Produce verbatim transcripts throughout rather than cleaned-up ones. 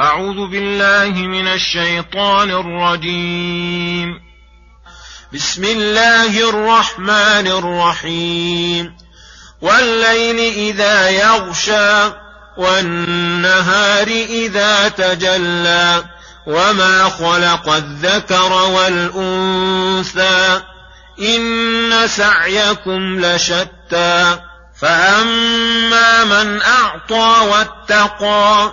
أعوذ بالله من الشيطان الرجيم. بسم الله الرحمن الرحيم. والليل إذا يغشى والنهار إذا تجلى وما خلق الذكر والأنثى إن سعيكم لشتى فأما من أعطى واتقى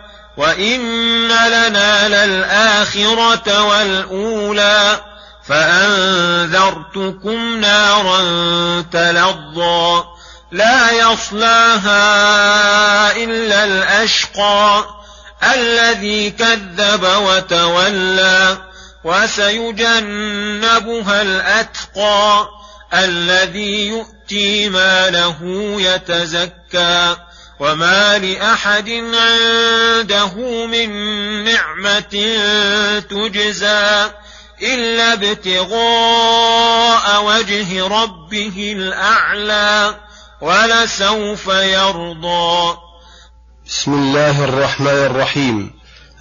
وإن لنا للآخرة والأولى فأنذرتكم نارا تلظى لا يصلاها إلا الأشقى الذي كذب وتولى وسيجنبها الأتقى الذي يؤتي ماله يتزكى وما لأحد عنده من نعمة تجزى إلا ابتغاء وجه ربه الأعلى ولسوف يرضى. بسم الله الرحمن الرحيم.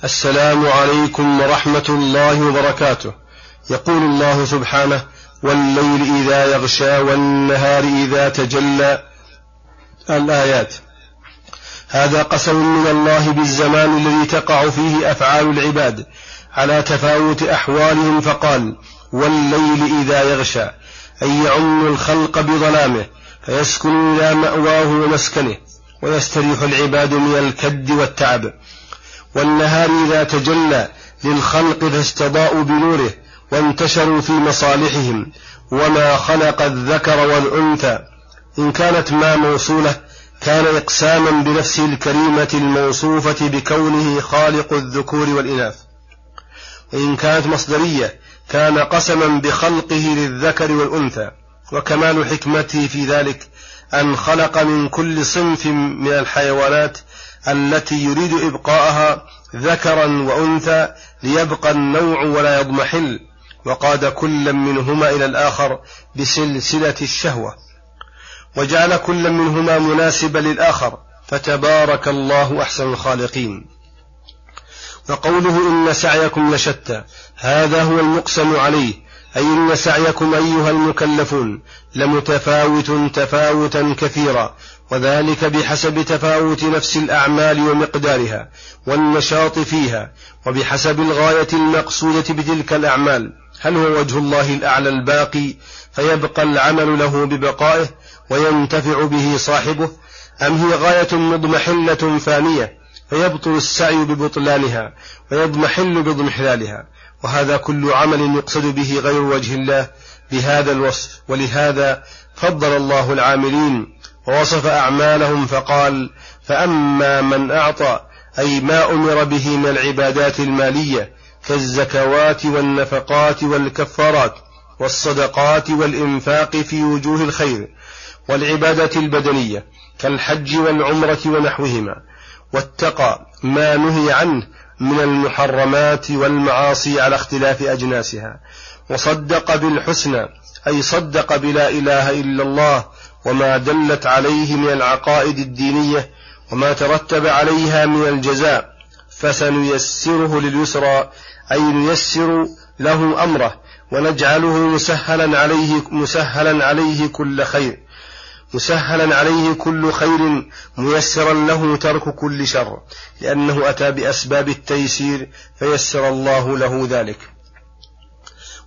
السلام عليكم ورحمة الله وبركاته. يقول الله سبحانه: والليل إذا يغشى والنهار إذا تجلى. الآيات. هذا قسم من الله بالزمان الذي تقع فيه أفعال العباد على تفاوت أحوالهم، فقال: والليل إذا يغشى، أي يعم الخلق بظلامه فيسكن إلى مأواه ومسكنه ويستريح العباد من الكد والتعب، والنهار إذا تجلى للخلق فاستضاءوا بنوره وانتشروا في مصالحهم، وما خلق الذكر والأنثى. إن كانت ما موصولة كان إقساما بنفسه الكريمة الموصوفة بكونه خالق الذكور والإناث، وإن كانت مصدرية كان قسما بخلقه للذكر والأنثى، وكمال حكمته في ذلك أن خلق من كل صنف من الحيوانات التي يريد إبقاءها ذكرا وأنثى ليبقى النوع ولا يضمحل، وقاد كلا منهما إلى الآخر بسلسلة الشهوة، وجعل كل منهما مناسبا للآخر، فتبارك الله أحسن الخالقين. وقوله إن سعيكم لشتى، هذا هو المقسم عليه، أي إن سعيكم أيها المكلفون لمتفاوت تفاوتا كثيرا، وذلك بحسب تفاوت نفس الأعمال ومقدارها والنشاط فيها، وبحسب الغاية المقصودة بتلك الأعمال، هل هو وجه الله الأعلى الباقي فيبقى العمل له ببقائه وينتفع به صاحبه، أم هي غاية مضمحلة فانية فيبطل السعي ببطلانها ويضمحل بضمحلالها، وهذا كل عمل يقصد به غير وجه الله بهذا الوصف. ولهذا فضل الله العاملين ووصف أعمالهم فقال: فأما من أعطى، أي ما أمر به من العبادات المالية كالزكوات والنفقات والكفارات والصدقات والإنفاق في وجوه الخير، والعبادة البدنية كالحج والعمرة ونحوهما، واتقى ما نهي عنه من المحرمات والمعاصي على اختلاف أجناسها، وصدق بالحسنى، أي صدق بلا إله إلا الله وما دلت عليه من العقائد الدينية وما ترتب عليها من الجزاء، فسنيسره لليسرى، أي نيسر له أمره ونجعله مسهلا عليه مسهلا عليه كل خير مسهلا عليه كل خير ميسرا له ترك كل شر، لأنه أتى بأسباب التيسير فيسر الله له ذلك.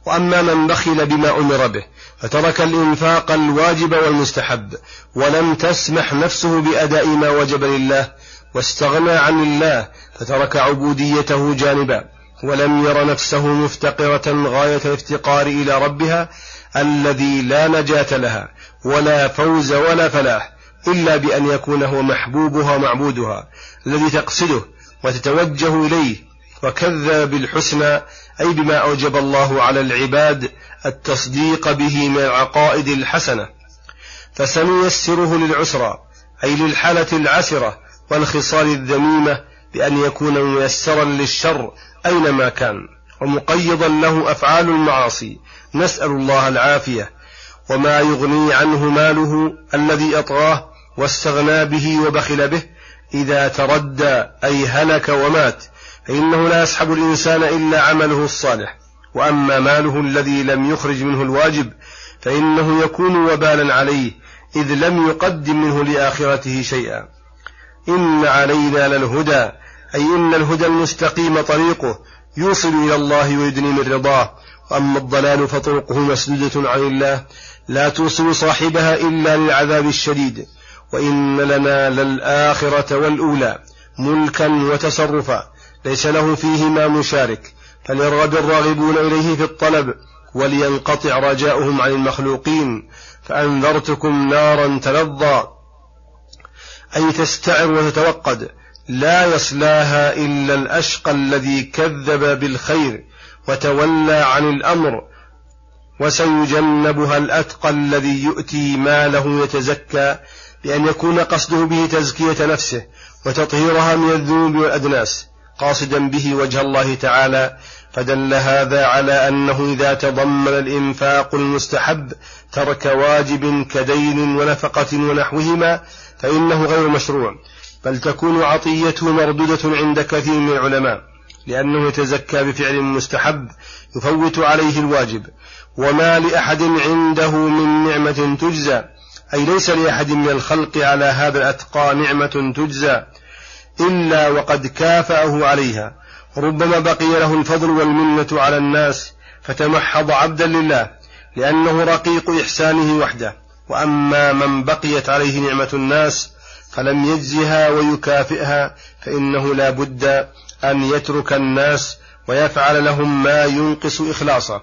وأما من بخل بما أمر به فترك الإنفاق الواجب والمستحب، ولم تسمح نفسه بأداء ما وجب لله، واستغنى عن الله فترك عبوديته جانبا، ولم ير نفسه مفتقرة غاية الافتقار إلى ربها الذي لا نجاة لها ولا فوز ولا فلاح إلا بأن يكون هو محبوبها ومعبودها الذي تقصده وتتوجه إليه، وكذب بالحسنى، أي بما أوجب الله على العباد التصديق به من العقائد الحسنة. فسنيسره للعسرى، أي للحالة العسرة والخصال الذميمة، بأن يكون ميسرا للشر أينما كان، ومقيضا له أفعال المعاصي، نسأل الله العافية. وما يغني عنه ماله الذي أطغاه واستغنى به وبخل به إذا تردى، أي هلك ومات، فإنه لا يسحب الإنسان إلا عمله الصالح. وأما ماله الذي لم يخرج منه الواجب فإنه يكون وبالا عليه، إذ لم يقدم منه لآخرته شيئا. إن علينا للهدى، أي إن الهدى المستقيم طريقه يوصل إلى الله ويدني من رضاه، وأما الضلال فطرقه مسدودة عن الله لا توصل صاحبها إلا للعذاب الشديد. وإن لنا للآخرة والأولى ملكا وتصرفا ليس له فيهما مشارك، فليرغب الراغبون إليه في الطلب، ولينقطع رجاؤهم عن المخلوقين. فأنذرتكم نارا تلظى، أي تستعر وتتوقد، لا يصلاها إلا الأشقى الذي كذب بالخير وتولى عن الأمر، وسيجنبها الأتقى الذي يؤتي ماله يتزكى، بأن يكون قصده به تزكية نفسه وتطهيرها من الذنوب والأدناس، قاصدا به وجه الله تعالى. فدل هذا على أنه إذا تضمن الإنفاق المستحب ترك واجب كدين ونفقة ونحوهما فإنه غير مشروع، بل تكون عطيته مردودة عند كثير من العلماء، لأنه يتزكى بفعل مستحب يفوت عليه الواجب. وما لأحد عنده من نعمة تجزى، أي ليس لأحد من الخلق على هذا الأتقى نعمة تجزى إلا وقد كافأه عليها، ربما بقي له الفضل والمنة على الناس فتمحض عبدا لله، لأنه رقيق إحسانه وحده. وأما من بقيت عليه نعمة الناس فلم يجزها ويكافئها فإنه لا بد أن يترك الناس ويفعل لهم ما ينقص إخلاصه.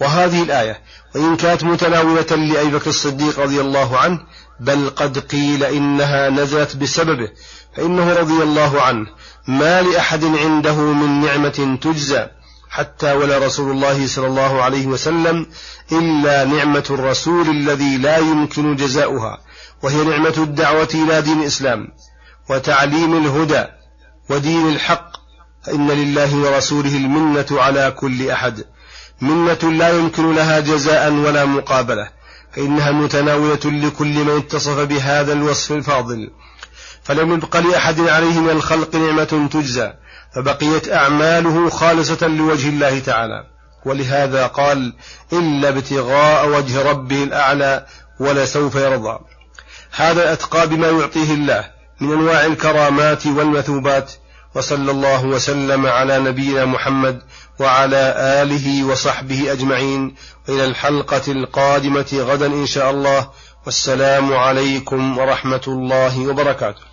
وهذه الآية وإن كانت متناولة لأبي بكر الصديق رضي الله عنه، بل قد قيل إنها نزلت بسببه، فإنه رضي الله عنه ما لأحد عنده من نعمة تجزى، حتى ولا رسول الله صلى الله عليه وسلم إلا نعمة الرسول الذي لا يمكن جزاؤها، وهي نعمة الدعوة إلى دين الإسلام وتعليم الهدى ودين الحق، فإن لله ورسوله المنة على كل أحد، منة لا يمكن لها جزاء ولا مقابلة، فإنها متناولة لكل من اتصف بهذا الوصف الفاضل. فلم يبق لأحد عليه من الخلق نعمة تجزى، فبقيت أعماله خالصة لوجه الله تعالى، ولهذا قال إلا ابتغاء وجه ربه الأعلى ولسوف يرضى. هذا الأتقى بما يعطيه الله من أنواع الكرامات والمثوبات. وصلى الله وسلم على نبينا محمد وعلى آله وصحبه أجمعين، إلى الحلقة القادمة غدا إن شاء الله، والسلام عليكم ورحمة الله وبركاته.